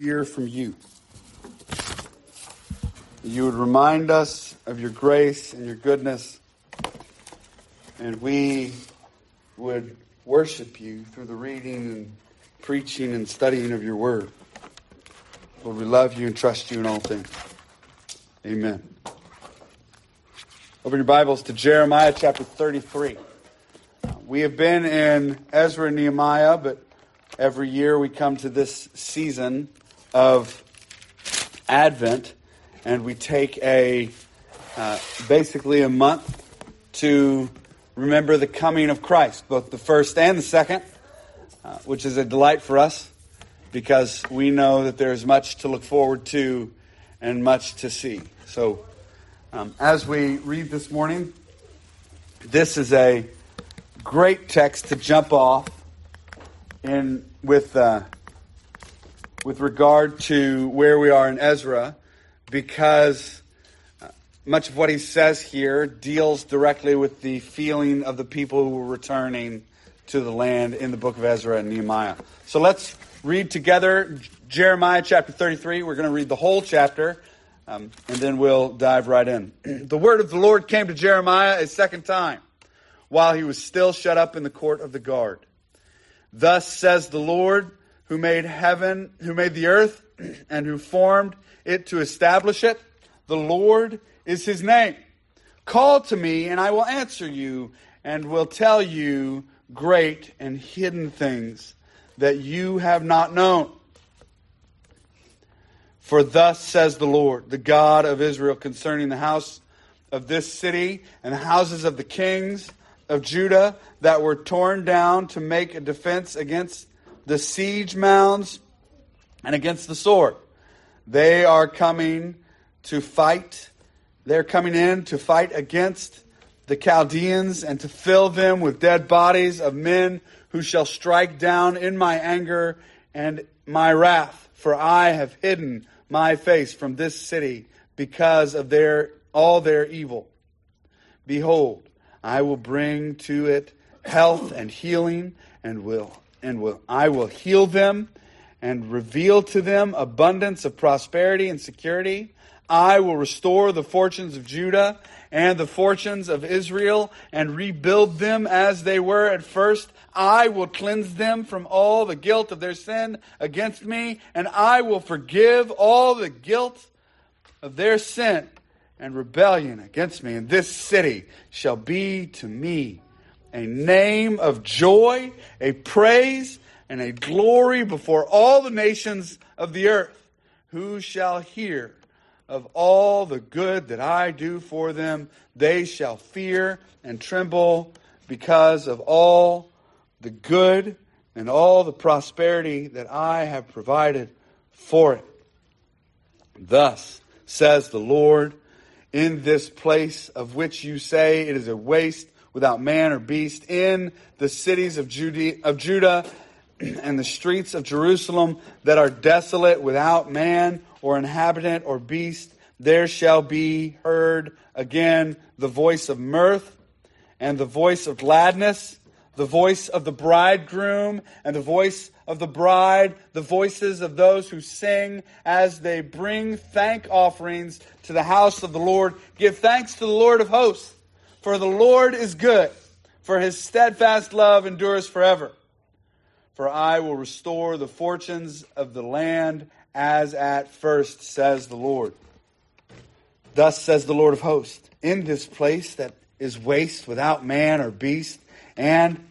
hear from you. That you would remind us of your grace and your goodness, and we would worship you through the reading and preaching and studying of your word. Lord, we love you and trust you in all things. Amen. Open your Bibles to Jeremiah chapter 33. We have been in Ezra and Nehemiah, but every year we come to this season of Advent, and we take basically a month to remember the coming of Christ, both the first and the second, which is a delight for us because we know that there is much to look forward to and much to see. So as we read this morning, this is a great text to jump off in with regard to where we are in Ezra, because much of what he says here deals directly with the feeling of the people who were returning to the land in the book of Ezra and Nehemiah. So let's read together Jeremiah chapter 33. We're going to read the whole chapter. And then we'll dive right in. The word of the Lord came to Jeremiah a second time, while he was still shut up in the court of the guard. Thus says the Lord, who made heaven, who made the earth, and who formed it to establish it. The Lord is his name. Call to me, and I will answer you, and will tell you great and hidden things that you have not known. For thus says the Lord, the God of Israel, concerning the house of this city and the houses of the kings of Judah that were torn down to make a defense against the siege mounds and against the sword. They are coming to fight. They're coming in to fight against the Chaldeans and to fill them with dead bodies of men who shall strike down in my anger and my wrath. For I have hidden my face from this city because of all their evil. Behold, I will bring to it health and healing, and I will heal them and reveal to them abundance of prosperity and security. I will restore the fortunes of Judah and the fortunes of Israel and rebuild them as they were at first. I will cleanse them from all the guilt of their sin against me, and I will forgive all the guilt of their sin and rebellion against me. And this city shall be to me a name of joy, a praise, and a glory before all the nations of the earth. Who shall hear of all the good that I do for them? They shall fear and tremble because of all the good and all the prosperity that I have provided for it. Thus says the Lord, in this place of which you say it is a waste without man or beast, in the cities of Judah and the streets of Jerusalem that are desolate without man or inhabitant or beast, there shall be heard again the voice of mirth and the voice of gladness, the voice of the bridegroom and the voice of the bride, the voices of those who sing as they bring thank offerings to the house of the Lord. Give thanks to the Lord of hosts, for the Lord is good, for his steadfast love endures forever. For I will restore the fortunes of the land as at first, says the Lord. Thus says the Lord of hosts, in this place that is waste without man or beast, and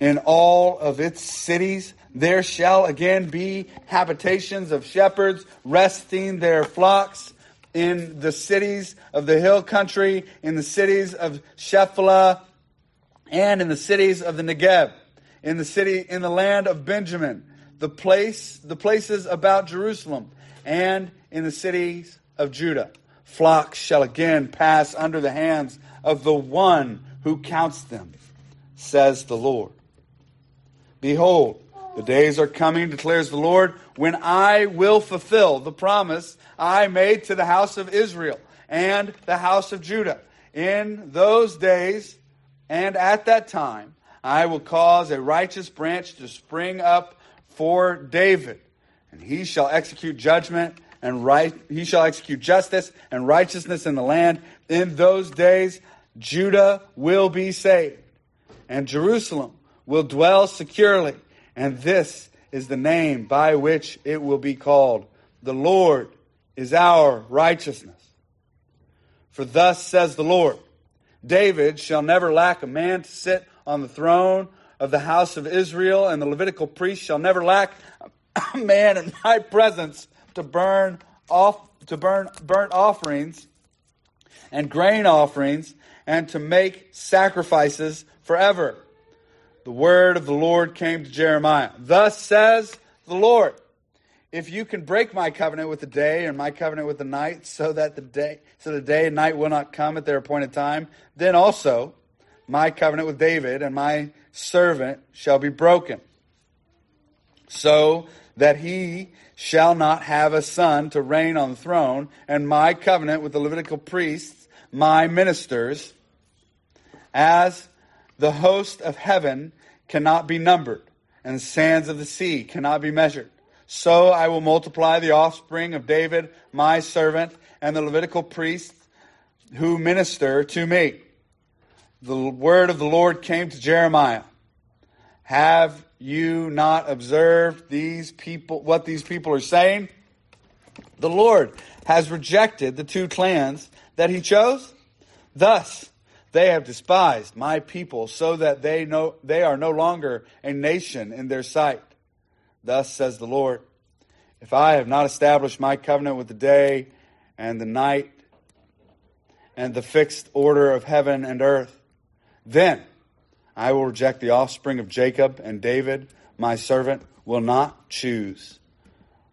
in all of its cities, there shall again be habitations of shepherds resting their flocks, in the cities of the hill country, in the cities of Shephelah, and in the cities of the Negeb, in the land of Benjamin, the places about Jerusalem, and in the cities of Judah. Flocks shall again pass under the hands of the one who counts them, says the Lord. Behold, the days are coming, declares the Lord, when I will fulfill the promise I made to the house of Israel and the house of Judah. In those days and at that time, I will cause a righteous branch to spring up for David, And he shall execute judgment and right. He shall execute justice and righteousness in the land. In those days, Judah will be saved, and Jerusalem will dwell securely. And this is the name by which it will be called. The Lord is our righteousness. For thus says the Lord, David shall never lack a man to sit on the throne of the house of Israel, and the Levitical priest shall never lack a man in my presence to burn burnt offerings and grain offerings, and to make sacrifices forever. The word of the Lord came to Jeremiah. Thus says the Lord, if you can break my covenant with the day and my covenant with the night, so the day and night will not come at their appointed time, then also my covenant with David and my servant shall be broken, so that he shall not have a son to reign on the throne, and my covenant with the Levitical priests, my ministers, as the host of heaven cannot be numbered, and the sands of the sea cannot be measured. So I will multiply the offspring of David, my servant, and the Levitical priests who minister to me. The word of the Lord came to Jeremiah. Have you not observed these people? What these people are saying? The Lord has rejected the two clans that he chose. Thus, they have despised my people, so that they are no longer a nation in their sight. Thus says the Lord, if I have not established my covenant with the day and the night and the fixed order of heaven and earth, then I will reject the offspring of Jacob, and David, my servant, will not choose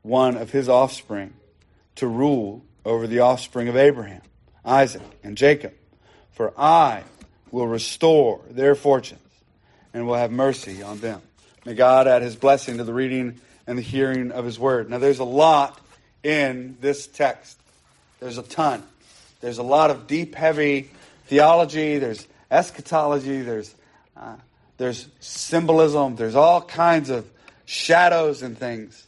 one of his offspring to rule over the offspring of Abraham, Isaac, and Jacob. For I will restore their fortunes and will have mercy on them. May God add his blessing to the reading and the hearing of his word. Now, there's a lot in this text. There's a ton. There's a lot of deep, heavy theology. There's eschatology. There's symbolism. There's all kinds of shadows and things.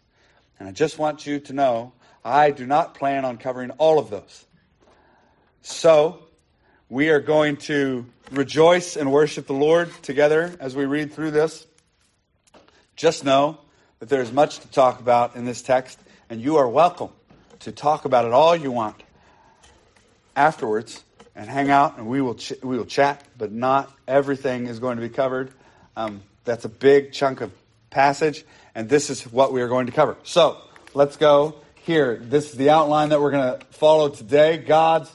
And I just want you to know, I do not plan on covering all of those. So, we are going to rejoice and worship the Lord together as we read through this. Just know that there is much to talk about in this text, and you are welcome to talk about it all you want afterwards and hang out, and we will chat, but not everything is going to be covered. That's a big chunk of passage, and this is what we are going to cover. So let's go here. This is the outline that we're going to follow today. God's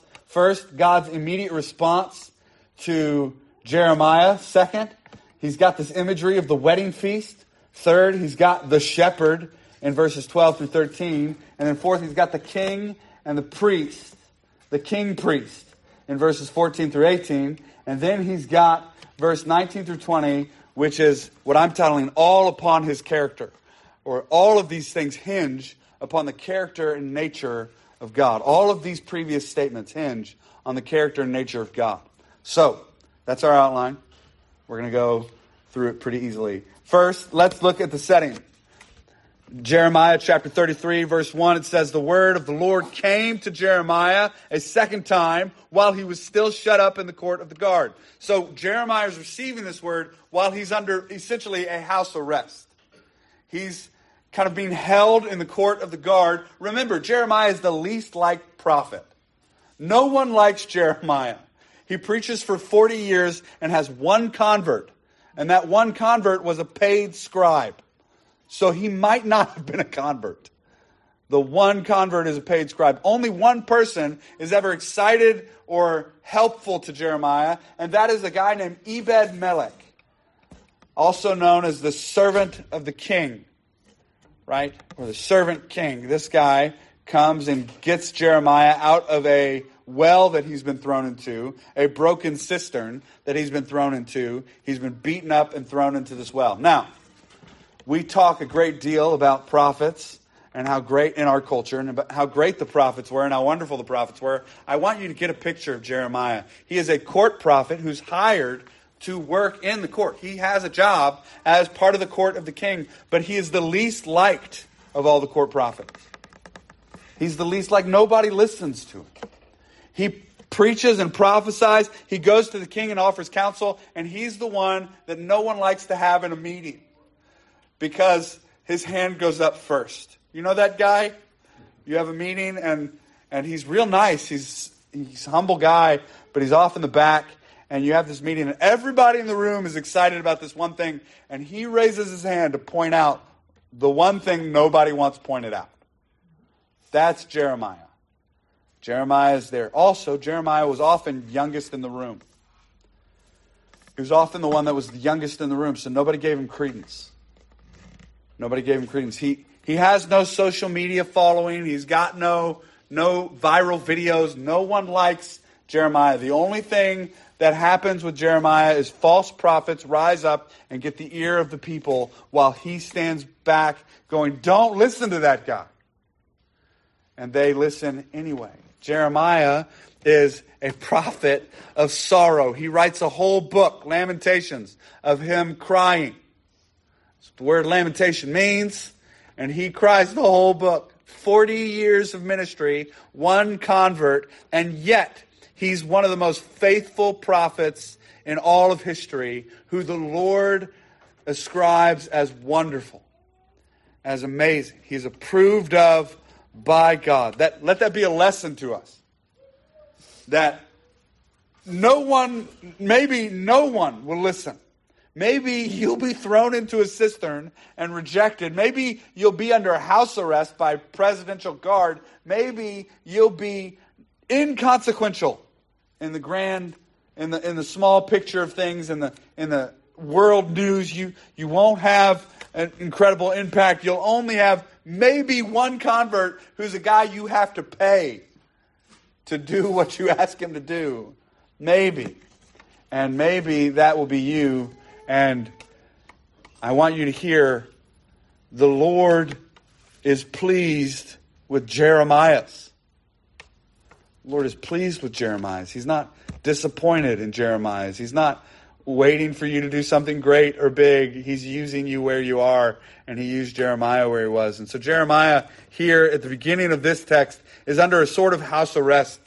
immediate response to Jeremiah. Second, he's got this imagery of the wedding feast. Third, he's got the shepherd in verses 12 through 13. And then fourth, he's got the king and the priest, the king-priest in verses 14 through 18. And then he's got verse 19 through 20, which is what I'm titling All Upon His Character, or all of these things hinge upon the character and nature of God. All of these previous statements hinge on the character and nature of God. So, that's our outline. We're going to go through it pretty easily. First, let's look at the setting. Jeremiah chapter 33, verse 1, it says, the word of the Lord came to Jeremiah a second time while he was still shut up in the court of the guard. So Jeremiah is receiving this word while he's under essentially a house arrest. He's kind of being held in the court of the guard. Remember, Jeremiah is the least liked prophet. No one likes Jeremiah. He preaches for 40 years and has one convert. And that one convert was a paid scribe. So he might not have been a convert. The one convert is a paid scribe. Only one person is ever excited or helpful to Jeremiah, and that is a guy named Ebed-Melech, also known as the servant of the king, right? Or the servant king. This guy comes and gets Jeremiah out of a well that he's been thrown into, a broken cistern that he's been thrown into. He's been beaten up and thrown into this well. Now, we talk a great deal about prophets and how great in our culture and about how great the prophets were and how wonderful the prophets were. I want you to get a picture of Jeremiah. He is a court prophet who's hired to work in the court. He has a job as part of the court of the king, but he is the least liked of all the court prophets. He's the least like nobody listens to him. He preaches and prophesies. He goes to the king and offers counsel. And he's the one that no one likes to have in a meeting because his hand goes up first. You know that guy? You have a meeting and he's real nice. He's a humble guy, but he's off in the back. And you have this meeting and everybody in the room is excited about this one thing. And he raises his hand to point out the one thing nobody wants pointed out. That's Jeremiah. Jeremiah is there. Also, Jeremiah was often youngest in the room. He was often the one that was the youngest in the room, so nobody gave him credence. Nobody gave him credence. He has no social media following. He's got no viral videos. No one likes Jeremiah. The only thing that happens with Jeremiah is false prophets rise up and get the ear of the people while he stands back going, "Don't listen to that guy." And they listen anyway. Jeremiah is a prophet of sorrow. He writes a whole book, Lamentations, of him crying. That's what the word lamentation means. And he cries the whole book. 40 years of ministry, one convert, and yet he's one of the most faithful prophets in all of history who the Lord ascribes as wonderful, as amazing. He's approved of by God. Let that be a lesson to us. That maybe no one will listen. Maybe you'll be thrown into a cistern and rejected. Maybe you'll be under house arrest by presidential guard. Maybe you'll be inconsequential in the grand, in the small picture of things, in the world news. You won't have an incredible impact. You'll only have maybe one convert who's a guy you have to pay to do what you ask him to do. Maybe. And maybe that will be you. And I want you to hear the Lord is pleased with Jeremiah's. The Lord is pleased with Jeremiah's. He's not disappointed in Jeremiah's. He's not waiting for you to do something great or big. He's using you where you are, and he used Jeremiah where he was. And so Jeremiah here at the beginning of this text is under a sort of house arrest,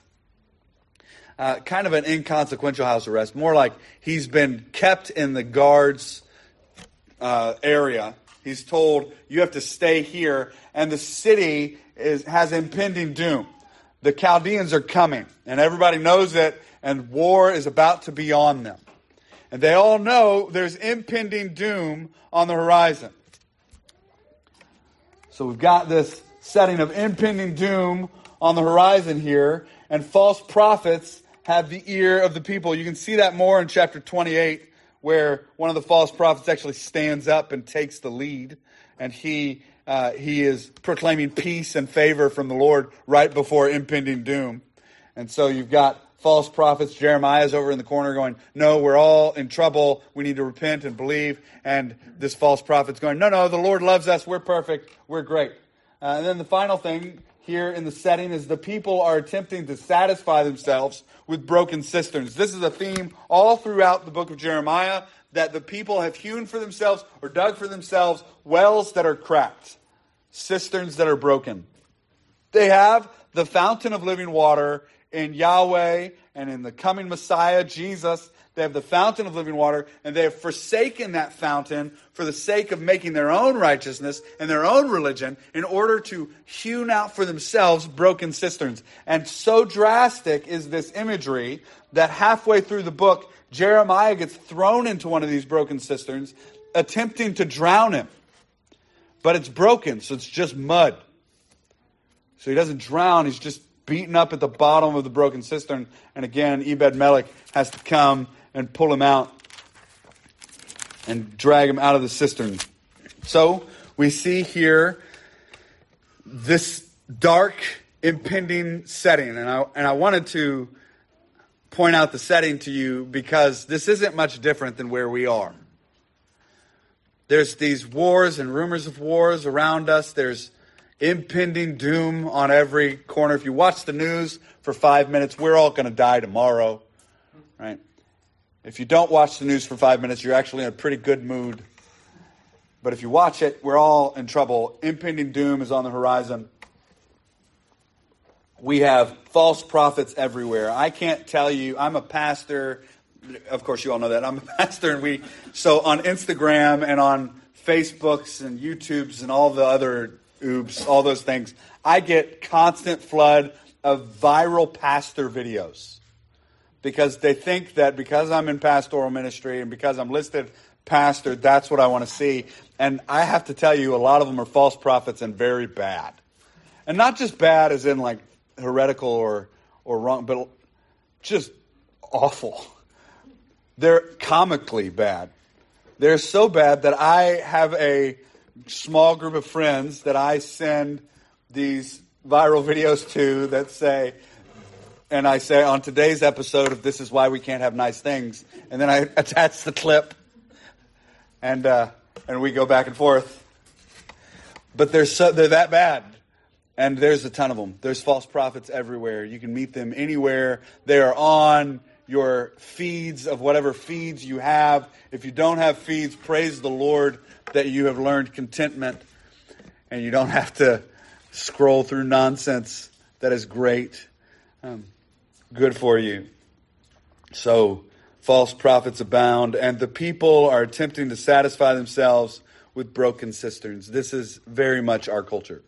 kind of an inconsequential house arrest, more like he's been kept in the guards area. He's told, you have to stay here, and the city has impending doom. The Chaldeans are coming, and everybody knows it, and war is about to be on them. And they all know there's impending doom on the horizon. So we've got this setting of impending doom on the horizon here. And false prophets have the ear of the people. You can see that more in chapter 28, where one of the false prophets actually stands up and takes the lead. And he is proclaiming peace and favor from the Lord right before impending doom. And so you've got false prophets. Jeremiah's over in the corner going, "No, we're all in trouble. We need to repent and believe." And this false prophet's going, No, the Lord loves us. We're perfect. We're great. And then the final thing here in the setting is the people are attempting to satisfy themselves with broken cisterns. This is a theme all throughout the book of Jeremiah, that the people have hewn for themselves or dug for themselves wells that are cracked, cisterns that are broken. They have the fountain of living water in Yahweh and in the coming Messiah, Jesus. They have the fountain of living water, and they have forsaken that fountain for the sake of making their own righteousness and their own religion in order to hew out for themselves broken cisterns. And so drastic is this imagery that halfway through the book, Jeremiah gets thrown into one of these broken cisterns, attempting to drown him. But it's broken, so it's just mud. So he doesn't drown, he's just beaten up at the bottom of the broken cistern. And again, Ebed-Melech has to come and pull him out and drag him out of the cistern. So we see here this dark, impending setting. And I wanted to point out the setting to you because this isn't much different than where we are. There's these wars and rumors of wars around us. There's impending doom on every corner. If you watch the news for 5 minutes, we're all going to die tomorrow. Right? If you don't watch the news for 5 minutes, you're actually in a pretty good mood. But if you watch it, we're all in trouble. Impending doom is on the horizon. We have false prophets everywhere. I can't tell you. I'm a pastor. Of course, you all know that. I'm a pastor. And so on Instagram and on Facebooks and YouTubes and all the other oops, all those things, I get constant flood of viral pastor videos because they think that because I'm in pastoral ministry and because I'm listed pastor, that's what I want to see. And I have to tell you, a lot of them are false prophets and very bad. And not just bad as in like heretical or wrong, but just awful. They're comically bad. They're so bad that I have a small group of friends that I send these viral videos to that say, and I say on today's episode of This Is Why We Can't Have Nice Things, and then I attach the clip, and we go back and forth. But they're that bad, and there's a ton of them. There's false prophets everywhere. You can meet them anywhere. They are on your feeds of whatever feeds you have. If you don't have feeds, praise the Lord that you have learned contentment and you don't have to scroll through nonsense. That is great. Good for you. So false prophets abound, and the people are attempting to satisfy themselves with broken cisterns. This is very much our culture.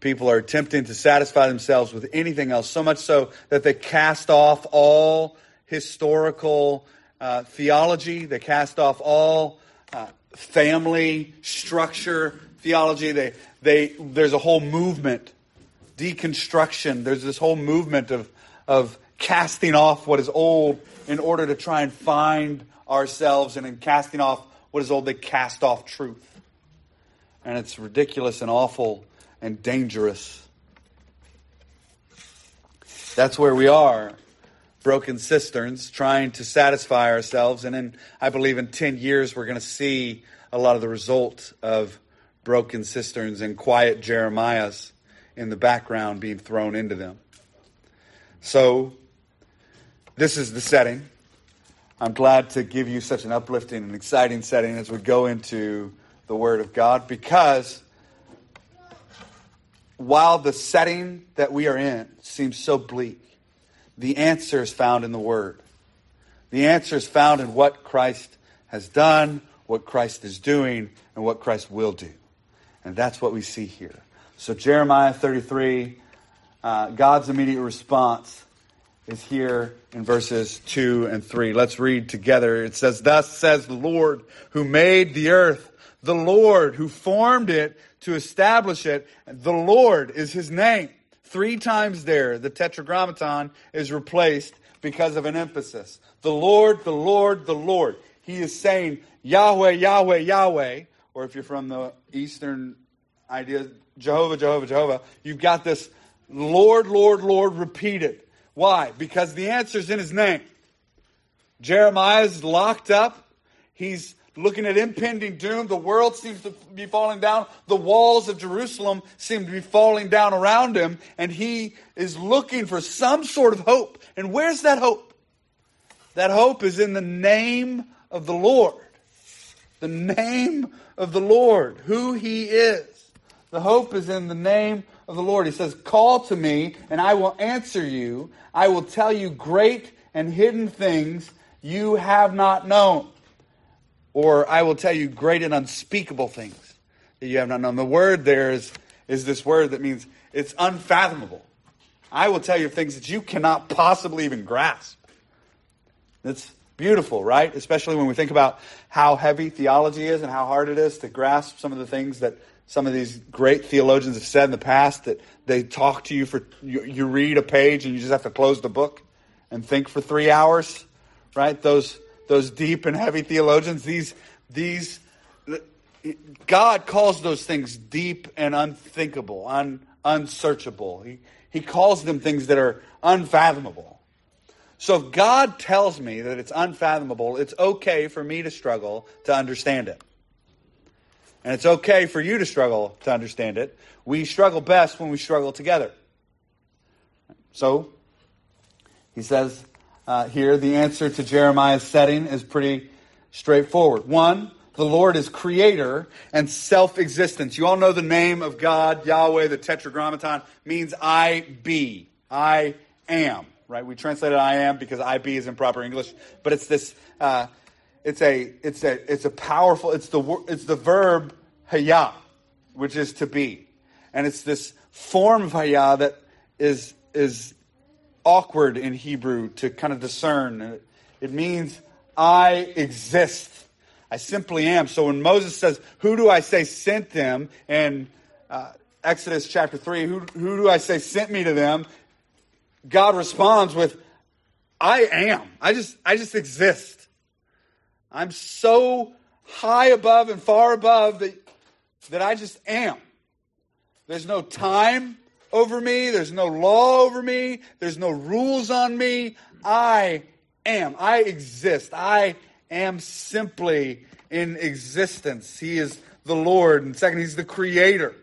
People are attempting to satisfy themselves with anything else, so much so that they cast off all historical theology. They cast off all family structure theology. There's a whole movement, deconstruction. There's this whole movement of casting off what is old in order to try and find ourselves. And in casting off what is old, they cast off truth. And it's ridiculous and awful and dangerous. That's where we are. Broken cisterns, trying to satisfy ourselves. And then I believe in 10 years, we're going to see a lot of the result of broken cisterns and quiet Jeremiahs in the background being thrown into them. So this is the setting. I'm glad to give you such an uplifting and exciting setting as we go into the Word of God, because while the setting that we are in seems so bleak, the answer is found in the Word. The answer is found in what Christ has done, what Christ is doing, and what Christ will do. And that's what we see here. So Jeremiah 33, God's immediate response is here in verses 2 and 3. Let's read together. It says, "Thus says the Lord who made the earth, the Lord who formed it to establish it. The Lord is his name." 3 times there, the Tetragrammaton is replaced because of an emphasis. The Lord, the Lord, the Lord. He is saying, Yahweh, Yahweh, Yahweh. Or if you're from the Eastern idea, Jehovah, Jehovah, Jehovah. You've got this Lord, Lord, Lord repeated. Why? Because the answer's in his name. Jeremiah's locked up. He's looking at impending doom. The world seems to be falling down. The walls of Jerusalem seem to be falling down around him. And he is looking for some sort of hope. And where's that hope? That hope is in the name of the Lord. The name of the Lord, who he is. The hope is in the name of the Lord. He says, "Call to me and I will answer you. I will tell you great and hidden things you have not known. Or I will tell you great and unspeakable things that you have not known." The word there is this word that means it's unfathomable. I will tell you things that you cannot possibly even grasp. That's beautiful, right? Especially when we think about how heavy theology is and how hard it is to grasp some of the things that some of these great theologians have said in the past, that they talk to you you read a page and you just have to close the book and think for 3 hours, right? Those deep and heavy theologians, God calls those things deep and unthinkable, unsearchable. He calls them things that are unfathomable. So if God tells me that it's unfathomable, it's okay for me to struggle to understand it. And it's okay for you to struggle to understand it. We struggle best when we struggle together. So he says, here, the answer to Jeremiah's setting is pretty straightforward. One, The Lord is creator and self-existence. You all know the name of God, Yahweh, the Tetragrammaton, means I be, I am, right? We translated I am because I be is improper English, but it's this, it's a powerful, it's the verb haya, which is to be. And it's this form of haya that is awkward in Hebrew to kind of discern. It means I exist. I simply am. So when Moses says, who do I say sent them? In Exodus chapter 3, who do I say sent me to them? God responds with, I am. I just exist. I'm so high above and far above that I just am. There's no time over me. There's no law over me. There's no rules on me. I am. I exist. I am simply in existence. He is the Lord. And second, he's the creator.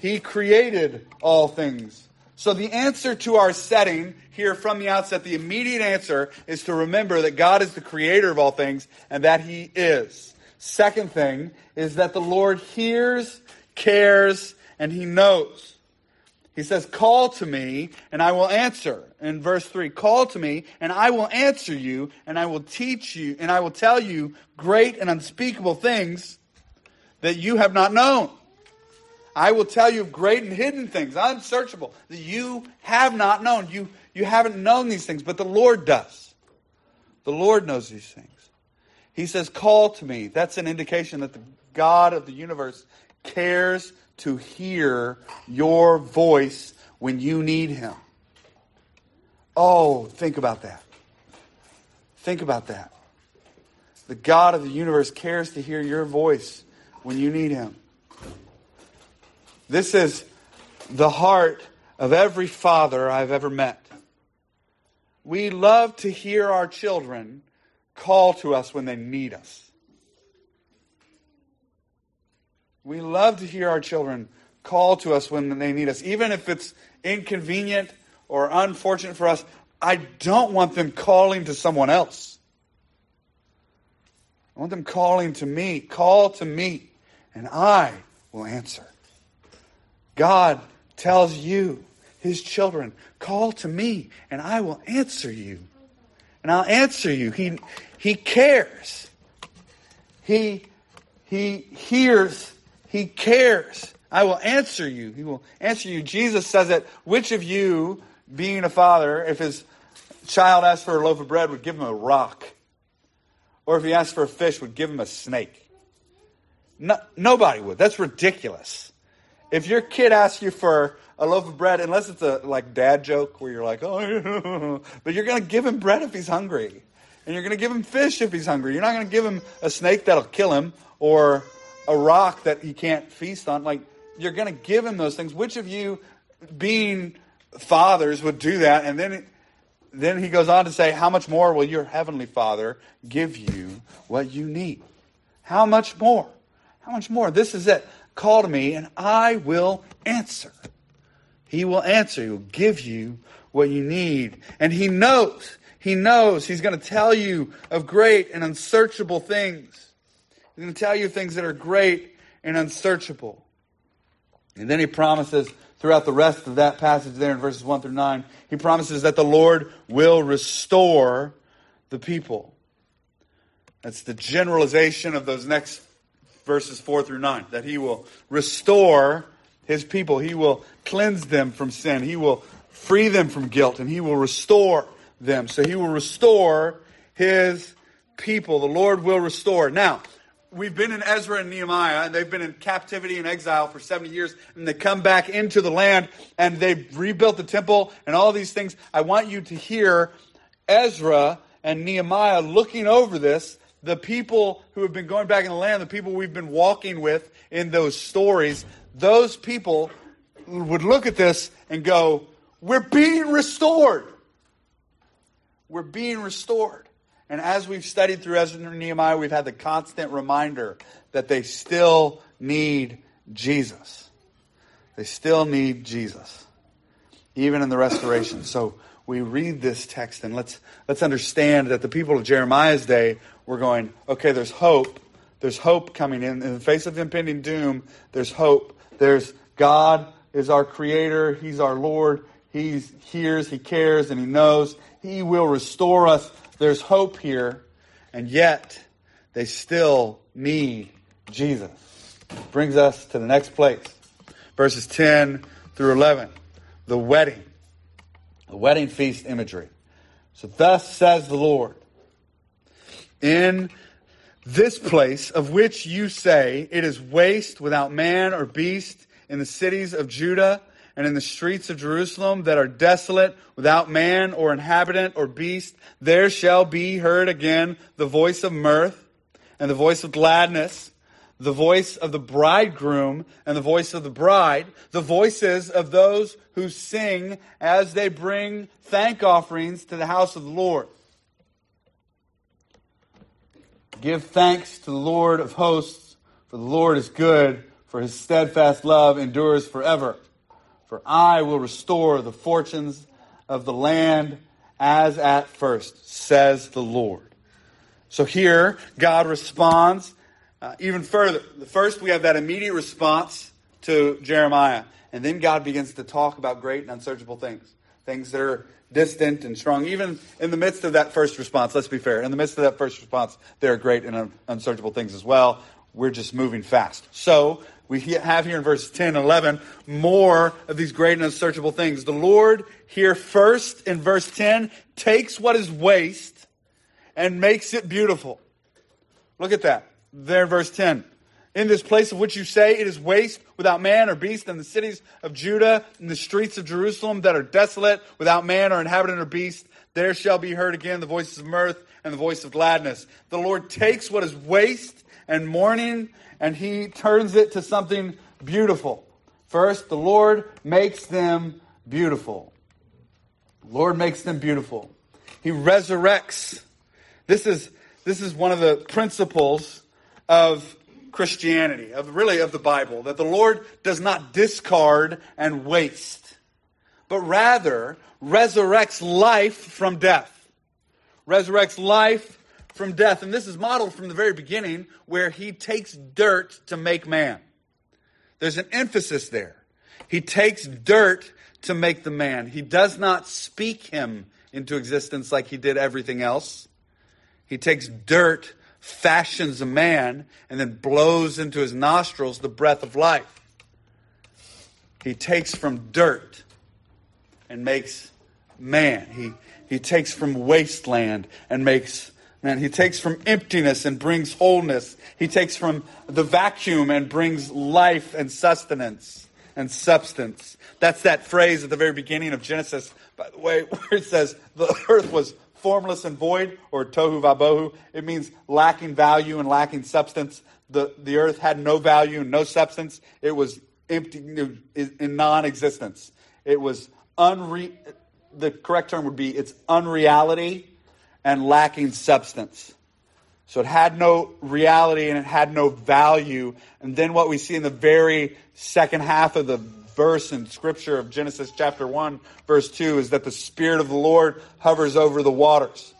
He created all things. So the answer to our setting here from the outset, the immediate answer is to remember that God is the creator of all things and that he is. Second thing is that the Lord hears, cares, and he knows. He says, call to me and I will answer. In verse 3, call to me and I will answer you and I will teach you and I will tell you great and unspeakable things that you have not known. I will tell you of great and hidden things, unsearchable, that you have not known. You haven't known these things, but the Lord does. The Lord knows these things. He says, call to me. That's an indication that the God of the universe cares to hear your voice when you need him. Oh, think about that. Think about that. The God of the universe cares to hear your voice when you need him. This is the heart of every father I've ever met. We love to hear our children call to us when they need us. We love to hear our children call to us when they need us, even if it's inconvenient or unfortunate for us. I don't want them calling to someone else. I want them calling to me. Call to me, and I will answer. God tells you, his children, call to me, and I will answer you. And I'll answer you. He cares. He hears. He cares. I will answer you. He will answer you. Jesus says that, which of you, being a father, if his child asked for a loaf of bread, would give him a rock? Or if he asked for a fish, would give him a snake? No, nobody would. That's ridiculous. If your kid asks you for a loaf of bread, unless it's a like dad joke where you're like, oh, but you're going to give him bread if he's hungry. And you're going to give him fish if he's hungry. You're not going to give him a snake that'll kill him or a rock that he can't feast on. Like, you're going to give him those things. Which of you, being fathers, would do that? And then he goes on to say, how much more will your heavenly Father give you what you need? How much more? How much more? This is it. Call to me and I will answer. He will answer. He will give you what you need. And he knows. He knows. He's going to tell you of great and unsearchable things. He's going to tell you things that are great and unsearchable. And then he promises throughout the rest of that passage there in verses 1 through 9, he promises that the Lord will restore the people. That's the generalization of those next verses 4 through 9, that he will restore his people. He will cleanse them from sin. He will free them from guilt, and he will restore them. So he will restore his people. The Lord will restore. Now, we've been in Ezra and Nehemiah, and they've been in captivity and exile for 70 years, and they come back into the land, and they've rebuilt the temple and all these things. I want you to hear Ezra and Nehemiah looking over this, the people who have been going back in the land, the people we've been walking with in those stories. Those people would look at this and go, we're being restored. We're being restored. And as we've studied through Ezra and Nehemiah, we've had the constant reminder that they still need Jesus. They still need Jesus, even in the restoration. So we read this text, and let's understand that the people of Jeremiah's day were going, okay, there's hope. There's hope coming in. In the face of impending doom, there's hope. There's God is our Creator. He's our Lord. He hears, He cares, and He knows. He will restore us. There's hope here. And yet, they still need Jesus. Brings us to the next place. Verses 10 through 11. The wedding. The wedding feast imagery. So thus says the Lord, in this place of which you say, it is waste without man or beast, in the cities of Judah and in the streets of Jerusalem that are desolate, without man or inhabitant or beast, there shall be heard again the voice of mirth and the voice of gladness, the voice of the bridegroom and the voice of the bride, the voices of those who sing as they bring thank offerings to the house of the Lord. Give thanks to the Lord of hosts, for the Lord is good, for his steadfast love endures forever. For I will restore the fortunes of the land as at first, says the Lord. So here, God responds even further. First, we have that immediate response to Jeremiah. And then God begins to talk about great and unsearchable things. Things that are distant and strong. Even in the midst of that first response, let's be fair. In the midst of that first response, there are great and unsearchable things as well. We're just moving fast. So we have here in verses 10 and 11 more of these great and unsearchable things. The Lord here first in verse 10 takes what is waste and makes it beautiful. Look at that. There, verse 10. In this place of which you say it is waste without man or beast, in the cities of Judah, in the streets of Jerusalem that are desolate, without man or inhabitant or beast, there shall be heard again the voices of mirth and the voice of gladness. The Lord takes what is waste and mourning, and he turns it to something beautiful. First, the Lord makes them beautiful. The Lord makes them beautiful. He resurrects. This is one of the principles of Christianity, of the Bible, that the Lord does not discard and waste, but rather resurrects life from death. Resurrects life from death. And this is modeled from the very beginning, where he takes dirt to make man. There's an emphasis there. He takes dirt to make the man. He does not speak him into existence like he did everything else. He takes dirt, fashions a man, and then blows into his nostrils the breath of life. He takes from dirt and makes man. He takes from wasteland and makes man. He takes from emptiness and brings wholeness. He takes from the vacuum and brings life and sustenance and substance. That's that phrase at the very beginning of Genesis, by the way, where it says the earth was formless and void, or tohu vabohu. It means lacking value and lacking substance. The earth had no value and no substance. It was empty, in non-existence. It was the correct term would be it's unreality and lacking substance. So it had no reality and it had no value. And then what we see in the very second half of the verse in scripture of Genesis chapter 1, verse 2, is that the Spirit of the Lord hovers over the waters.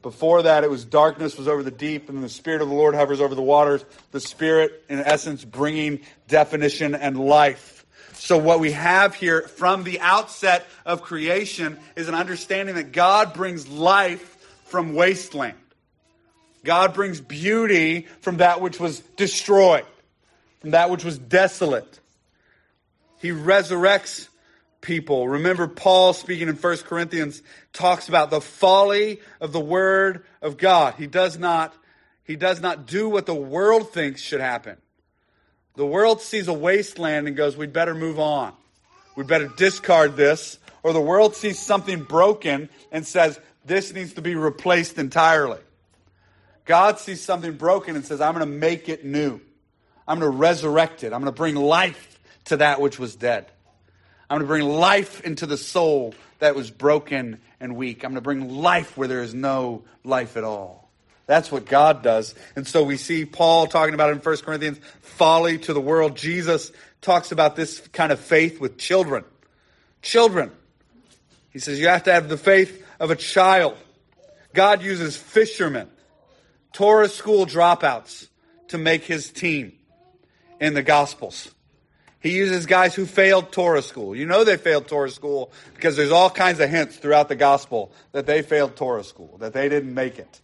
Before that, it was darkness was over the deep, and the Spirit of the Lord hovers over the waters. The Spirit, in essence, bringing definition and life. So what we have here from the outset of creation is an understanding that God brings life from wasteland. God brings beauty from that which was destroyed, from that which was desolate. He resurrects people. Remember, Paul, speaking in 1 Corinthians, talks about the folly of the word of God. He does not do what the world thinks should happen. The world sees a wasteland and goes, we'd better move on. We'd better discard this. Or the world sees something broken and says, this needs to be replaced entirely. God sees something broken and says, I'm going to make it new. I'm going to resurrect it. I'm going to bring life to that which was dead. I'm going to bring life into the soul that was broken and weak. I'm going to bring life where there is no life at all. That's what God does. And so we see Paul talking about it in 1 Corinthians, folly to the world. Jesus talks about this kind of faith with children. Children. He says you have to have the faith of a child. God uses fishermen, Torah school dropouts, to make his team in the Gospels. He uses guys who failed Torah school. You know they failed Torah school because there's all kinds of hints throughout the Gospel that they failed Torah school, that they didn't make it,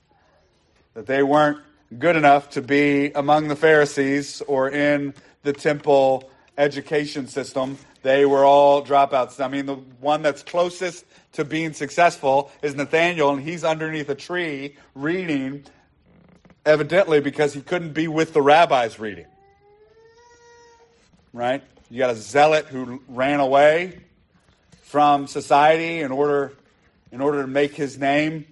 that they weren't good enough to be among the Pharisees or in the temple education system. They were all dropouts. I mean, the one that's closest to being successful is Nathaniel, and he's underneath a tree reading, evidently because he couldn't be with the rabbis reading. Right? You got a zealot who ran away from society in order to make his name.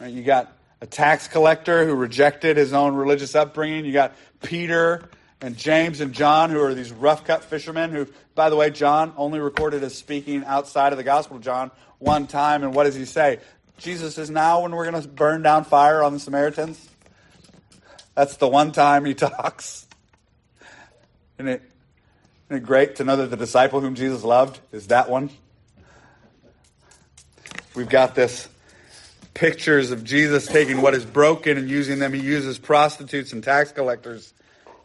Right? You got a tax collector who rejected his own religious upbringing. You got Peter and James and John, who are these rough-cut fishermen who, by the way, John only recorded as speaking outside of the Gospel of John one time. And what does he say? Jesus says, now when we're going to burn down fire on the Samaritans. That's the one time he talks. Isn't it great to know that the disciple whom Jesus loved is that one? We've got this pictures of Jesus taking what is broken and using them. He uses prostitutes and tax collectors.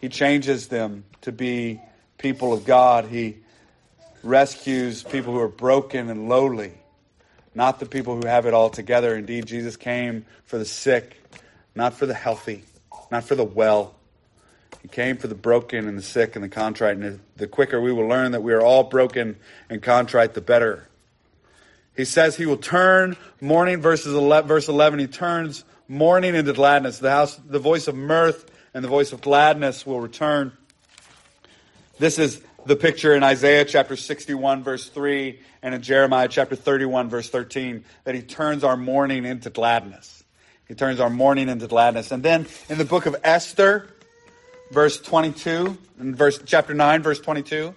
He changes them to be people of God. He rescues people who are broken and lowly, not the people who have it all together. Indeed, Jesus came for the sick, not for the healthy, not for the well. He came for the broken and the sick and the contrite. And the quicker we will learn that we are all broken and contrite, the better. He says he will turn mourning, verse 11. He turns mourning into gladness. The voice of mirth and the voice of gladness will return. This is the picture in Isaiah chapter 61, verse 3, and in Jeremiah chapter 31, verse 13, that he turns our mourning into gladness. He turns our mourning into gladness. And then in the book of Esther, chapter 9, verse 22,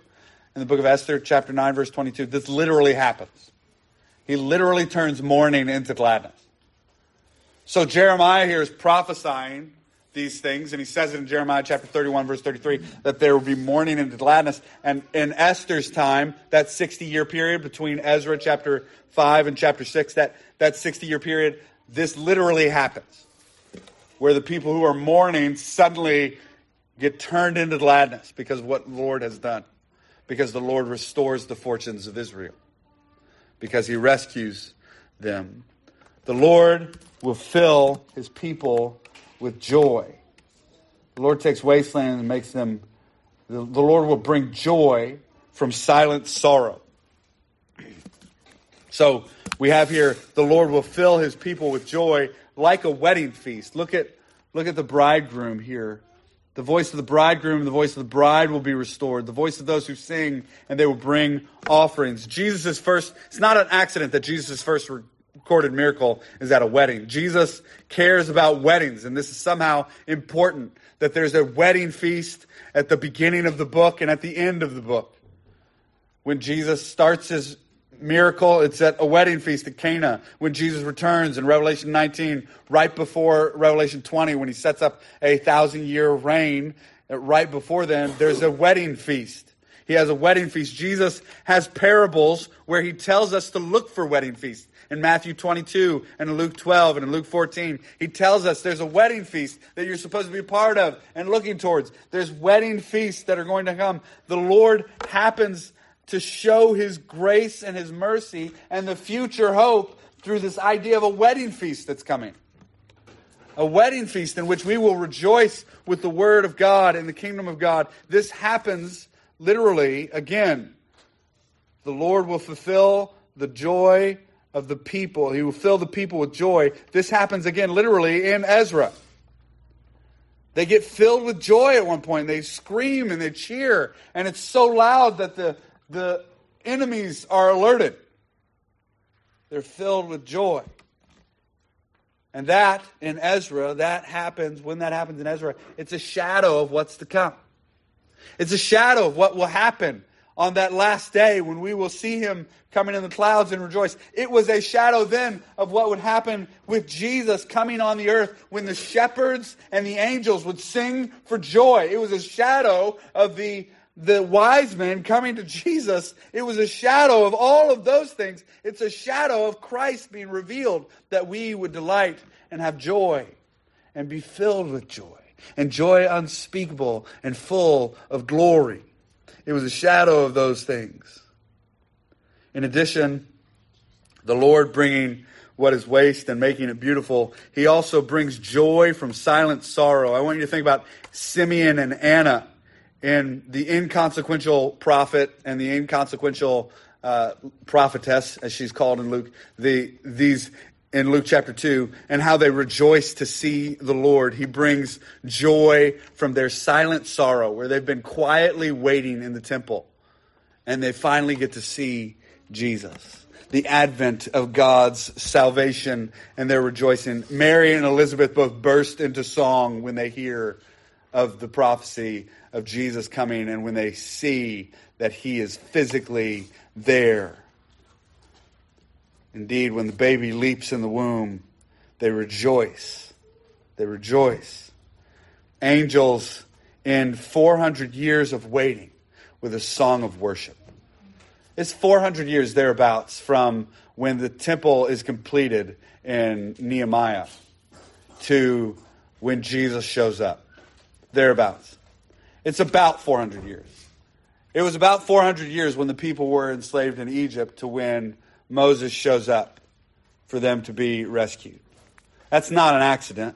in the book of Esther, chapter 9, verse 22, this literally happens. He literally turns mourning into gladness. So Jeremiah here is prophesying these things, and he says it in Jeremiah chapter 31, verse 33, that there will be mourning into gladness. And in Esther's time, that 60-year period between Ezra chapter 5 and chapter 6, that 60-year period, this literally happens, where the people who are mourning suddenly get turned into gladness because of what the Lord has done, because the Lord restores the fortunes of Israel, because he rescues them. The Lord will fill his people with joy. The Lord takes wasteland and makes them. The Lord will bring joy from silent sorrow. So we have here, the Lord will fill his people with joy like a wedding feast. Look at the bridegroom here. The voice of the bridegroom and the voice of the bride will be restored. The voice of those who sing, and they will bring offerings. It's not an accident that Jesus' first recorded miracle is at a wedding. Jesus cares about weddings, and this is somehow important, that there's a wedding feast at the beginning of the book and at the end of the book. When Jesus starts his miracle, it's at a wedding feast at Cana. When Jesus returns in Revelation 19, right before Revelation 20, when he sets up a 1,000-year reign, right before then, there's a wedding feast. He has a wedding feast. Jesus has parables where he tells us to look for wedding feasts. In Matthew 22 and in Luke 12 and in Luke 14, he tells us there's a wedding feast that you're supposed to be a part of and looking towards. There's wedding feasts that are going to come. The Lord happens to show his grace and his mercy and the future hope through this idea of a wedding feast that's coming. A wedding feast in which we will rejoice with the word of God and the kingdom of God. This happens literally again. The Lord will fulfill the joy of the people. He will fill the people with joy. This happens again literally in Ezra. They get filled with joy at one point. They scream and they cheer. And it's so loud that the enemies are alerted. They're filled with joy. And that happens in Ezra, it's a shadow of what's to come. It's a shadow of what will happen on that last day when we will see him coming in the clouds and rejoice. It was a shadow then of what would happen with Jesus coming on the earth when the shepherds and the angels would sing for joy. It was a shadow of the wise men coming to Jesus. It was a shadow of all of those things. It's a shadow of Christ being revealed, that we would delight and have joy and be filled with joy. and joy unspeakable and full of glory. It was a shadow of those things. In addition, the Lord bringing what is waste and making it beautiful, he also brings joy from silent sorrow. I want you to think about Simeon and Anna and the inconsequential prophet and the inconsequential prophetess, as she's called in Luke, in Luke chapter 2, and how they rejoice to see the Lord. He brings joy from their silent sorrow, where they've been quietly waiting in the temple, and they finally get to see Jesus. The advent of God's salvation, and their rejoicing. Mary and Elizabeth both burst into song when they hear of the prophecy of Jesus coming, and when they see that he is physically there. Indeed, when the baby leaps in the womb, they rejoice. They rejoice. Angels in 400 years of waiting with a song of worship. It's 400 years thereabouts from when the temple is completed in Nehemiah to when Jesus shows up. Thereabouts. It's about 400 years. It was about 400 years when the people were enslaved in Egypt to when Moses shows up for them to be rescued. That's not an accident.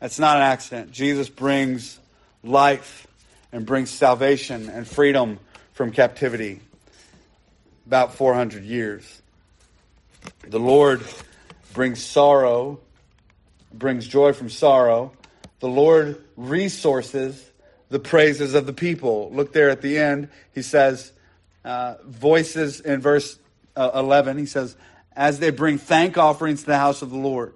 That's not an accident. Jesus brings life and brings salvation and freedom from captivity. About 400 years. The Lord brings sorrow, brings joy from sorrow. The Lord resources the praises of the people. Look there at the end. He says, voices in verse 11, he says, as they bring thank offerings to the house of the Lord.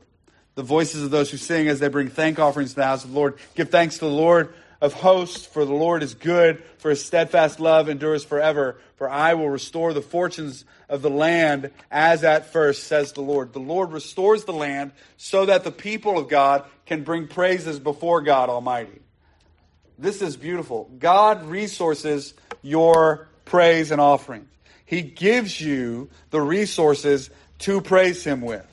The voices of those who sing as they bring thank offerings to the house of the Lord. Give thanks to the Lord of hosts, for the Lord is good, for his steadfast love endures forever. For I will restore the fortunes of the land as at first, says the Lord. The Lord restores the land so that the people of God can bring praises before God Almighty. This is beautiful. God resources your praise and offerings. He gives you the resources to praise him with.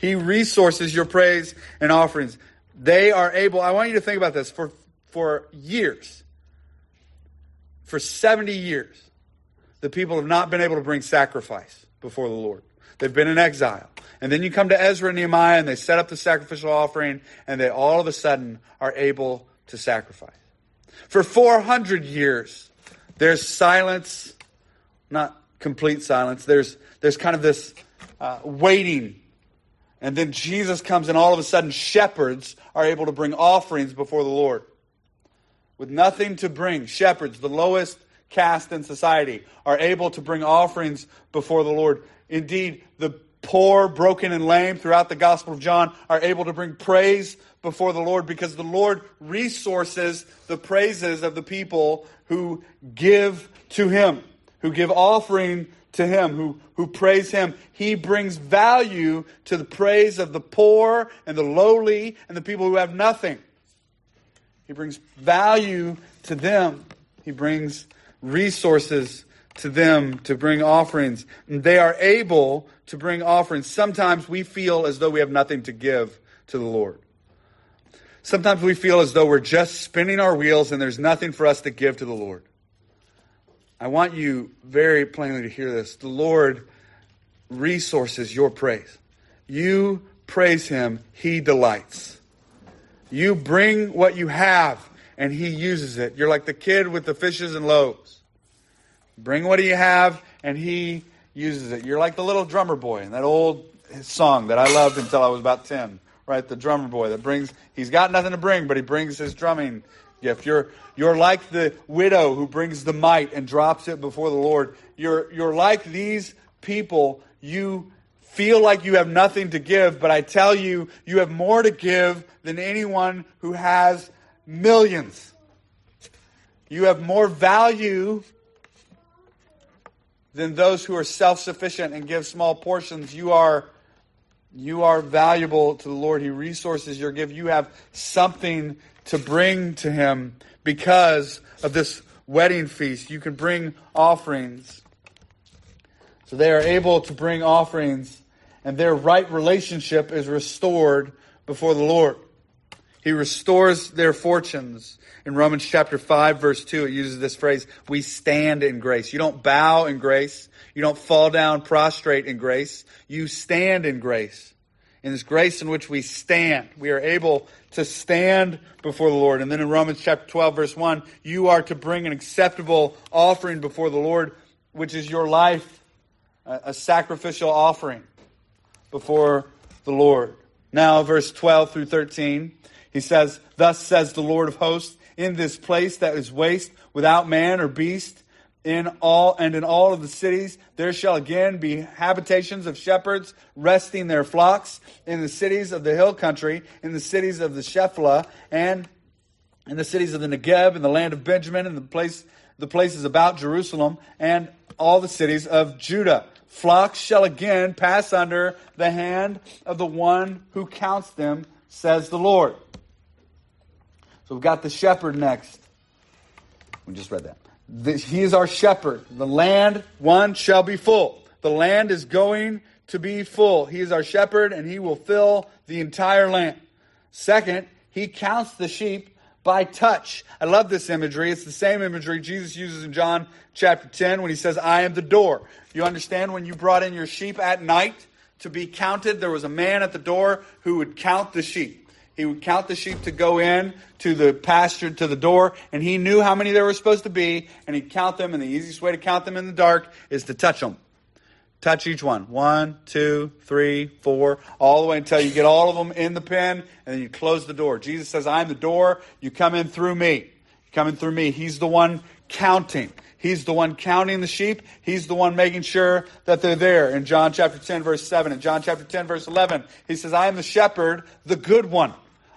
He resources your praise and offerings. They are able, I want you to think about this, for years, for 70 years, the people have not been able to bring sacrifice before the Lord. They've been in exile. And then you come to Ezra and Nehemiah, and they set up the sacrificial offering, and they all of a sudden are able to sacrifice. For 400 years, there's silence, not complete silence. There's kind of this waiting. And then Jesus comes and all of a sudden shepherds are able to bring offerings before the Lord. With nothing to bring, shepherds, the lowest caste in society, are able to bring offerings before the Lord. Indeed, the poor, broken, and lame throughout the Gospel of John are able to bring praise before the Lord, because the Lord resources the praises of the people who give to him, who give offering to him, who praise him. He brings value to the praise of the poor and the lowly and the people who have nothing. He brings value to them. He brings resources to them to bring offerings. And they are able to bring offerings. Sometimes we feel as though we have nothing to give to the Lord. Sometimes we feel as though we're just spinning our wheels and there's nothing for us to give to the Lord. I want you very plainly to hear this. The Lord resources your praise. You praise him, he delights. You bring what you have and he uses it. You're like the kid with the fishes and loaves. Bring what you have and he uses it. You're like the little drummer boy in that old song that I loved until I was about 10. Right, the drummer boy that brings, he's got nothing to bring, but he brings his drumming gift. You're like the widow who brings the mite and drops it before the Lord. You're like these people. You feel like you have nothing to give, but I tell you, you have more to give than anyone who has millions. You have more value than those who are self-sufficient and give small portions. You are valuable to the Lord. He resources your gift. You have something to bring to him because of this wedding feast. You can bring offerings. So they are able to bring offerings, and their right relationship is restored before the Lord. He restores their fortunes. In Romans chapter 5, verse 2, it uses this phrase, we stand in grace. You don't bow in grace. You don't fall down prostrate in grace. You stand in grace. In this grace in which we stand, we are able to stand before the Lord. And then in Romans chapter 12, verse 1, you are to bring an acceptable offering before the Lord, which is your life, a sacrificial offering before the Lord. Now, verse 12 through 13, he says, thus says the Lord of hosts, in this place that is waste without man or beast, in all of the cities, there shall again be habitations of shepherds resting their flocks in the cities of the hill country, in the cities of the Shephelah, and in the cities of the Negev, in the land of Benjamin, and the places about Jerusalem, and all the cities of Judah. Flocks shall again pass under the hand of the one who counts them, says the Lord. So we've got the shepherd next. We just read that. He is our shepherd. The land, one, shall be full. The land is going to be full. He is our shepherd, and he will fill the entire land. Second, he counts the sheep by touch. I love this imagery. It's the same imagery Jesus uses in John chapter 10 when he says, I am the door. You understand when you brought in your sheep at night to be counted, there was a man at the door who would count the sheep. He would count the sheep to go in to the pasture, to the door, and he knew how many there were supposed to be, and he'd count them, and the easiest way to count them in the dark is to touch them. Touch each one. 1, 2, 3, 4, all the way until you get all of them in the pen, and then you close the door. Jesus says, I'm the door. You come in through me. You come in through me. He's the one counting. He's the one counting the sheep. He's the one making sure that they're there. In John chapter 10, verse 7. In John chapter 10, verse 11, he says, I am the shepherd, the good one.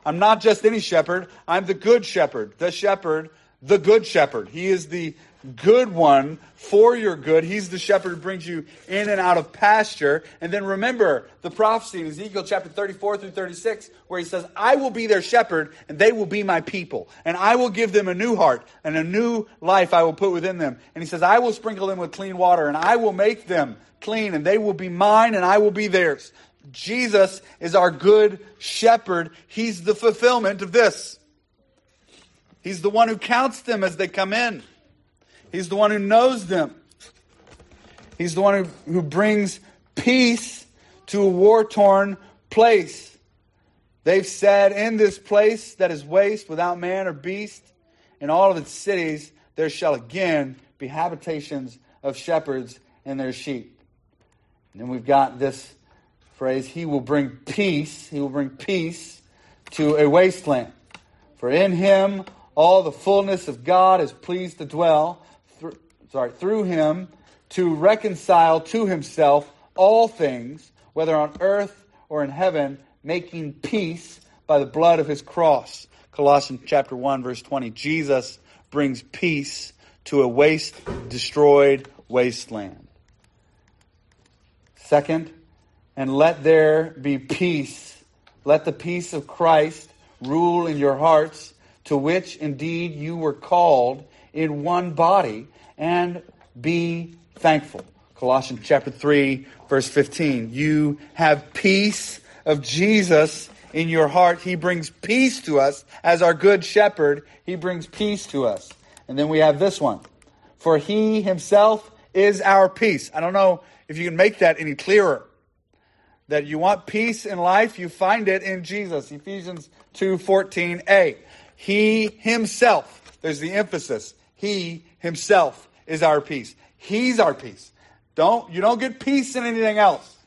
I'm not just any shepherd. I'm the good shepherd, the good shepherd. He is the good one for your good. He's the shepherd who brings you in and out of pasture. And then remember the prophecy in Ezekiel chapter 34 through 36, where he says, I will be their shepherd and they will be my people. And I will give them a new heart and a new life I will put within them. And he says, I will sprinkle them with clean water and I will make them clean and they will be mine and I will be theirs. Jesus is our good shepherd. He's the fulfillment of this. He's the one who counts them as they come in. He's the one who knows them. He's the one who brings peace to a war-torn place. They've said, in this place that is waste without man or beast, in all of its cities, there shall again be habitations of shepherds and their sheep. And then we've got this phrase, he will bring peace. He will bring peace to a wasteland. For in him all the fullness of God is pleased to dwell. Through him to reconcile to himself all things, whether on earth or in heaven, making peace by the blood of his cross. Colossians chapter 1, verse 20. Jesus brings peace to a destroyed wasteland. Second, and let there be peace. Let the peace of Christ rule in your hearts, to which indeed you were called in one body, and be thankful. Colossians chapter 3, verse 15. You have peace of Jesus in your heart. He brings peace to us. As our good shepherd, he brings peace to us. And then we have this one. For he himself is our peace. I don't know if you can make that any clearer. That you want peace in life, you find it in Jesus. Ephesians 2:14a. He himself, there's the emphasis, he himself is our peace. He's our peace. You don't get peace in anything else.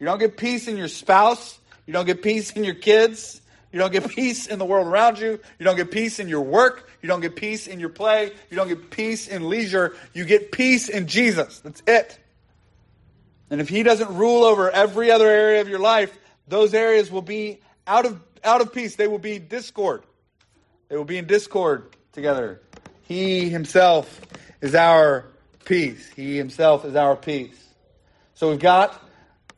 You don't get peace in your spouse. You don't get peace in your kids. You don't get peace in the world around you. You don't get peace in your work. You don't get peace in your play. You don't get peace in leisure. You get peace in Jesus. That's it. And if he doesn't rule over every other area of your life, those areas will be out of peace. They will be discord. They will be in discord together. He himself is our peace. He himself is our peace. So we've got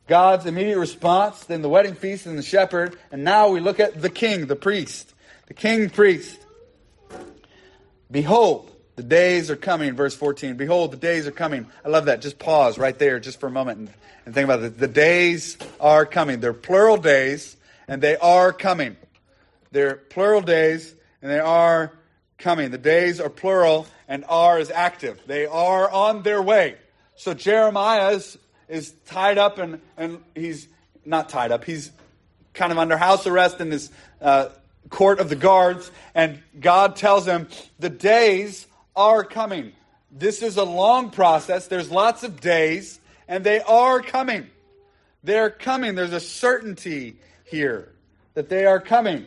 God's immediate response, then the wedding feast and the shepherd, and now we look at the king, the priest. The king priest. Behold, the days are coming, verse 14. Behold, the days are coming. I love that. Just pause right there just for a moment and think about it. The days are coming. They're plural days, and they are coming. They're plural days, and they are coming. The days are plural, and are is active. They are on their way. So Jeremiah is tied up, and he's not tied up. He's kind of under house arrest in this court of the guards. And God tells him, the days are coming. This is a long process. There's lots of days, and they are coming. They're coming. There's a certainty here that they are coming.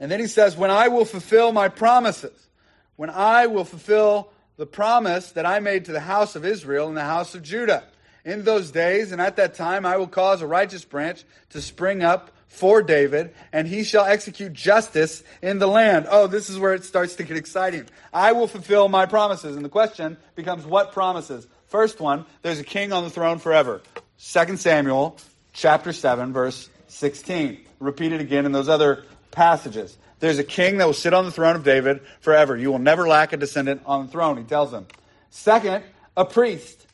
And then he says, when I will fulfill my promises, when I will fulfill the promise that I made to the house of Israel and the house of Judah. In those days and at that time, I will cause a righteous branch to spring up for David, and he shall execute justice in the land. Oh, this is where it starts to get exciting. I will fulfill my promises. And the question becomes, what promises? First one, there's a king on the throne forever. 2 Samuel chapter 7, verse 16. Repeated again in those other passages. There's a king that will sit on the throne of David forever. You will never lack a descendant on the throne, he tells them. Second, a priest.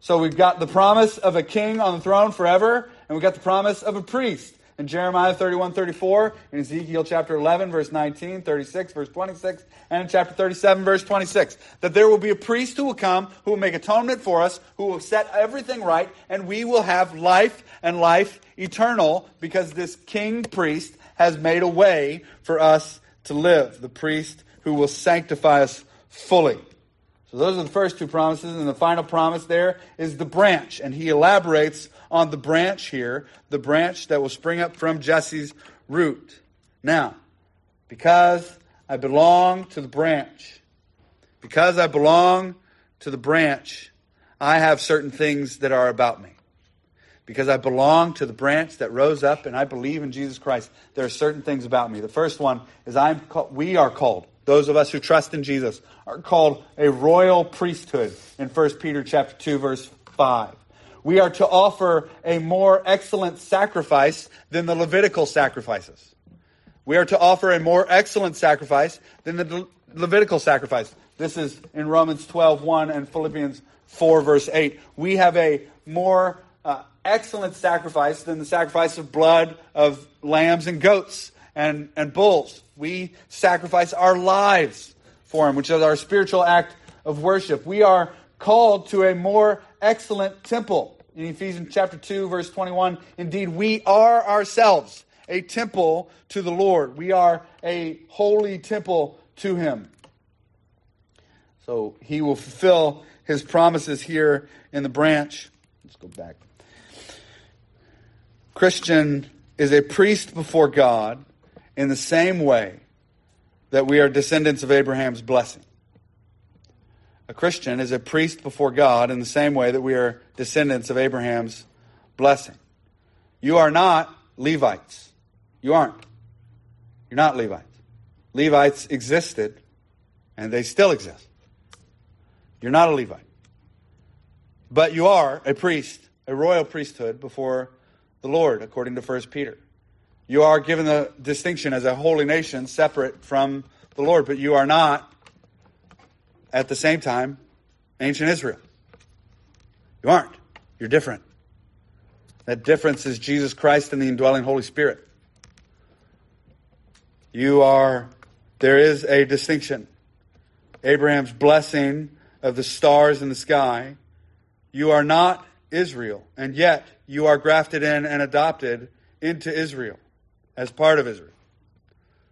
So we've got the promise of a king on the throne forever, and we've got the promise of a priest. In Jeremiah 31:34, in Ezekiel chapter 11, verse 19, 36, verse 26, and in chapter 37, verse 26, that there will be a priest who will come, who will make atonement for us, who will set everything right, and we will have life and life eternal, because this king priest has made a way for us to live, the priest who will sanctify us fully. So those are the first two promises, and the final promise there is the branch, and he elaborates on the branch here, the branch that will spring up from Jesse's root. Now, because I belong to the branch, because I belong to the branch, I have certain things that are about me. Because I belong to the branch that rose up and I believe in Jesus Christ, there are certain things about me. The first one is we are called, those of us who trust in Jesus, are called a royal priesthood in 1 Peter chapter 2, verse 5. We are to offer a more excellent sacrifice than the Levitical sacrifices. We are to offer a more excellent sacrifice than the Levitical sacrifice. This is in Romans 12:1 and Philippians 4, verse 8. We have a more excellent sacrifice than the sacrifice of blood of lambs and goats and bulls. We sacrifice our lives for him, which is our spiritual act of worship. We are called to a more excellent temple. In Ephesians chapter 2, verse 21, indeed, we are ourselves a temple to the Lord. We are a holy temple to him. So he will fulfill his promises here in the branch. Let's go back. Christian is a priest before God in the same way that we are descendants of Abraham's blessing. A Christian is a priest before God in the same way that we are descendants of Abraham's blessing. You are not Levites. You aren't. You're not Levites. Levites existed, and they still exist. You're not a Levite. But you are a priest, a royal priesthood before the Lord, according to 1 Peter. You are given the distinction as a holy nation separate from the Lord, but you are not, at the same time, ancient Israel. You aren't. You're different. That difference is Jesus Christ and the indwelling Holy Spirit. There is a distinction. Abraham's blessing of the stars in the sky. You are not Israel, and yet you are grafted in and adopted into Israel as part of Israel.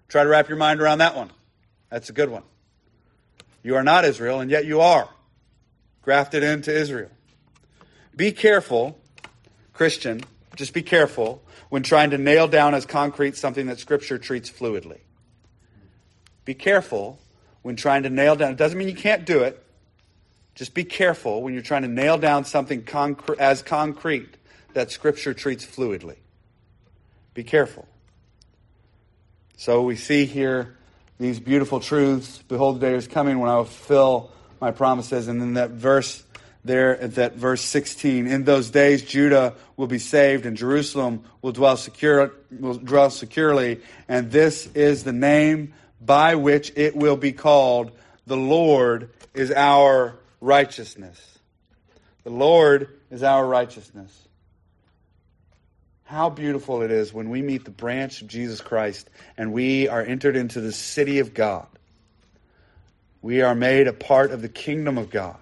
Try to wrap your mind around that one. That's a good one. You are not Israel, and yet you are grafted into Israel. Be careful, Christian, just be careful when trying to nail down as concrete something that Scripture treats fluidly. Be careful when trying to nail down. It doesn't mean you can't do it. Just be careful when you're trying to nail down something concrete that Scripture treats fluidly. Be careful. So we see here these beautiful truths. Behold, the day is coming when I will fulfill my promises. And then that verse there, at that verse 16, in those days Judah will be saved and Jerusalem will dwell securely. And this is the name by which it will be called. The Lord is our righteousness. The Lord is our righteousness. How beautiful it is when we meet the branch of Jesus Christ and we are entered into the city of God. We are made a part of the kingdom of God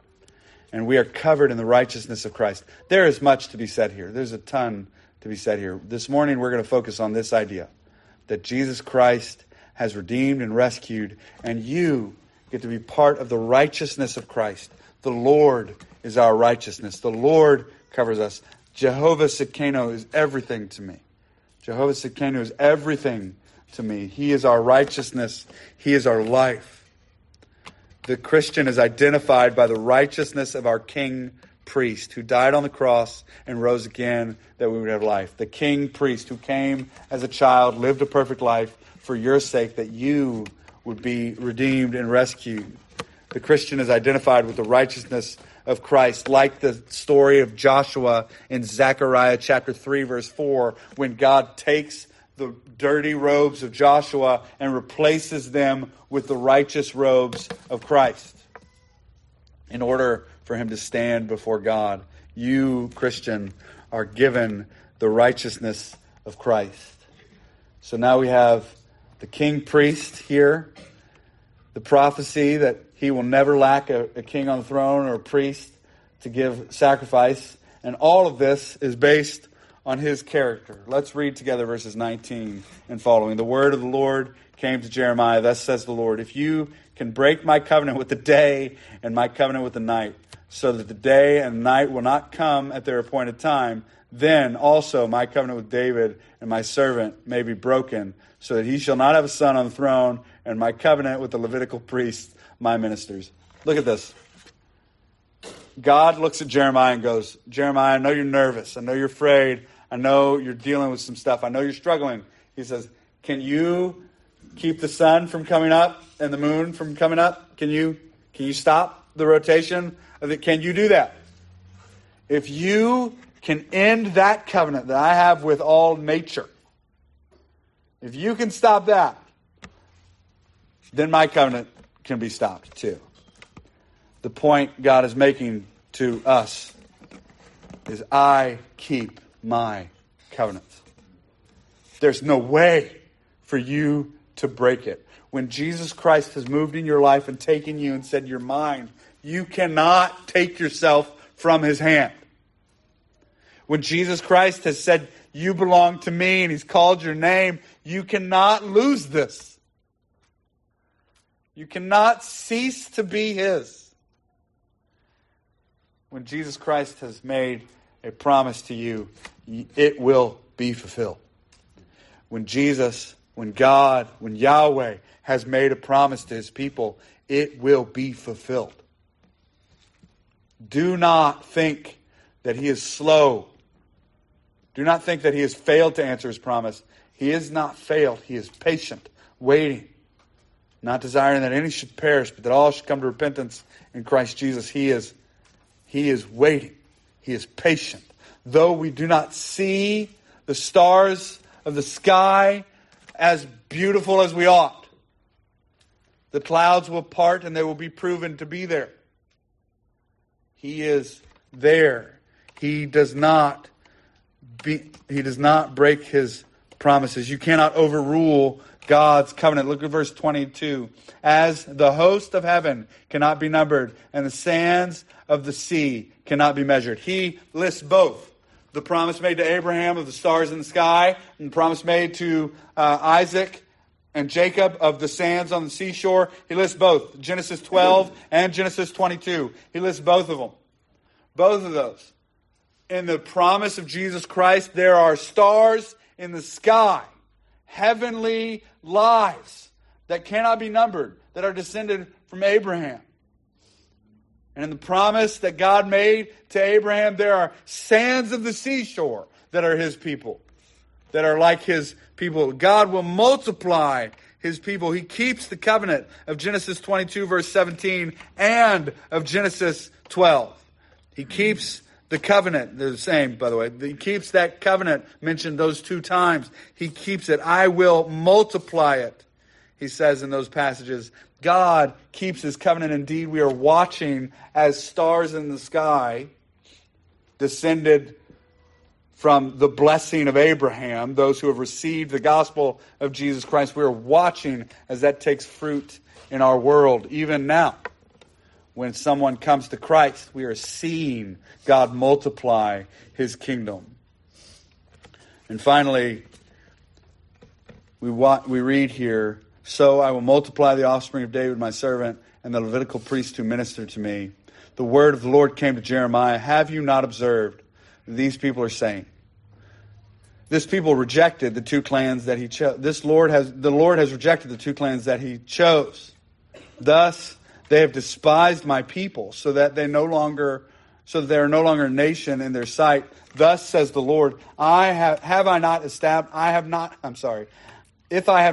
and we are covered in the righteousness of Christ. There is much to be said here. There's a ton to be said here. This morning we're going to focus on this idea that Jesus Christ has redeemed and rescued, and you get to be part of the righteousness of Christ. The Lord is our righteousness. The Lord covers us. Jehovah Sidkenu is everything to me. Jehovah Sidkenu is everything to me. He is our righteousness. He is our life. The Christian is identified by the righteousness of our King Priest who died on the cross and rose again that we would have life. The King Priest who came as a child, lived a perfect life for your sake that you would be redeemed and rescued. The Christian is identified with the righteousness of Christ, like the story of Joshua in Zechariah chapter 3, verse 4, when God takes the dirty robes of Joshua and replaces them with the righteous robes of Christ in order for him to stand before God. You, Christian, are given the righteousness of Christ. So now we have the King Priest here, the prophecy that he will never lack a king on the throne or a priest to give sacrifice. And all of this is based on his character. Let's read together verses 19 and following. The word of the Lord came to Jeremiah. Thus says the Lord, if you can break my covenant with the day and my covenant with the night, so that the day and night will not come at their appointed time, then also my covenant with David and my servant may be broken, so that he shall not have a son on the throne, and my covenant with the Levitical priests, my ministers. Look at this. God looks at Jeremiah and goes, Jeremiah, I know you're nervous. I know you're afraid. I know you're dealing with some stuff. I know you're struggling. He says, can you keep the sun from coming up and the moon from coming up? Can you stop the rotation? Can you do that? If you can end that covenant that I have with all nature, if you can stop that, then my covenant can be stopped too. The point God is making to us is I keep my covenant. There's no way for you to break it. When Jesus Christ has moved in your life and taken you and said you're mine, you cannot take yourself from his hand. When Jesus Christ has said you belong to me and he's called your name, you cannot lose this. You cannot cease to be his. When Jesus Christ has made a promise to you, it will be fulfilled. When God, when Yahweh has made a promise to his people, it will be fulfilled. Do not think that he is slow. Do not think that he has failed to answer his promise. He has not failed. He is patient, waiting. Not desiring that any should perish, but that all should come to repentance in Christ Jesus. He is waiting. He is patient. Though we do not see the stars of the sky as beautiful as we ought, the clouds will part and they will be proven to be there. He is there. He does not break his promises. You cannot overrule God's covenant. Look at verse 22. As the host of heaven cannot be numbered, and the sands of the sea cannot be measured. He lists both. The promise made to Abraham of the stars in the sky, and the promise made to Isaac and Jacob of the sands on the seashore. He lists both. Genesis 12 and Genesis 22. He lists both of them. Both of those. In the promise of Jesus Christ, there are stars in the sky. Heavenly lives that cannot be numbered, that are descended from Abraham. And in the promise that God made to Abraham, there are sands of the seashore that are his people, that are like his people. God will multiply his people. He keeps the covenant of Genesis 22, verse 17, and of Genesis 12. He keeps the covenant, they're the same, by the way. He keeps that covenant mentioned those two times. He keeps it. I will multiply it, he says in those passages. God keeps his covenant. Indeed, we are watching as stars in the sky descended from the blessing of Abraham, those who have received the gospel of Jesus Christ. We are watching as that takes fruit in our world. Even now, when someone comes to Christ, we are seeing God multiply his kingdom. And finally, we read here, "So I will multiply the offspring of David, my servant, and the Levitical priest who ministered to me. The word of the Lord came to Jeremiah. Have you not observed? These people are saying." This people rejected the two clans that he chose. The Lord has rejected the two clans that he chose. Thus, they have despised my people, so that they are no longer a nation in their sight. Thus says the Lord, If I have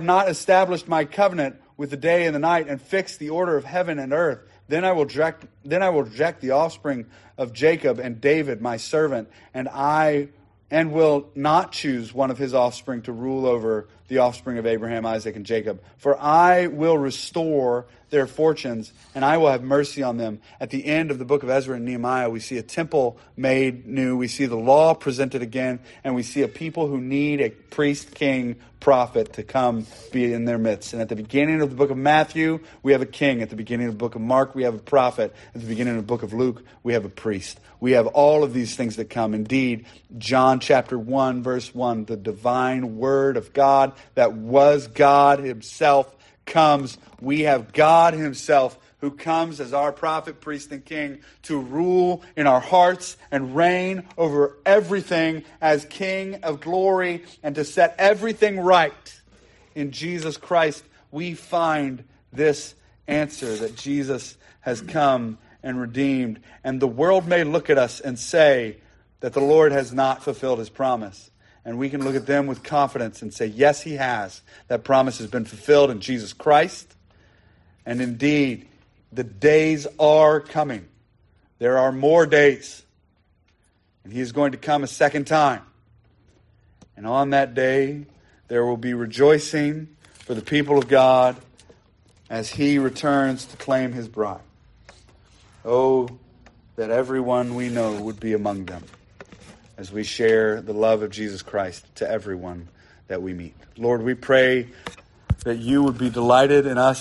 not established my covenant with the day and the night and fixed the order of heaven and earth, then I will reject the offspring of Jacob and David, my servant, and will not choose one of his offspring to rule over the offspring of Abraham, Isaac, and Jacob. For I will restore their fortunes, and I will have mercy on them. At the end of the book of Ezra and Nehemiah, we see a temple made new. We see the law presented again, and we see a people who need a priest, king, prophet to come be in their midst. And at the beginning of the book of Matthew, we have a king. At the beginning of the book of Mark, we have a prophet. At the beginning of the book of Luke, we have a priest. We have all of these things that come. Indeed, John chapter 1, verse 1, the divine word of God that was God himself comes. We have God himself who comes as our prophet, priest, and king to rule in our hearts and reign over everything as King of glory and to set everything right. In Jesus Christ, we find this answer that Jesus has come and redeemed. And the world may look at us and say that the Lord has not fulfilled his promise. And we can look at them with confidence and say, yes, he has. That promise has been fulfilled in Jesus Christ. And indeed, the days are coming. There are more days. And he is going to come a second time. And on that day, there will be rejoicing for the people of God as he returns to claim his bride. Oh, that everyone we know would be among them, as we share the love of Jesus Christ to everyone that we meet. Lord, we pray that you would be delighted in us.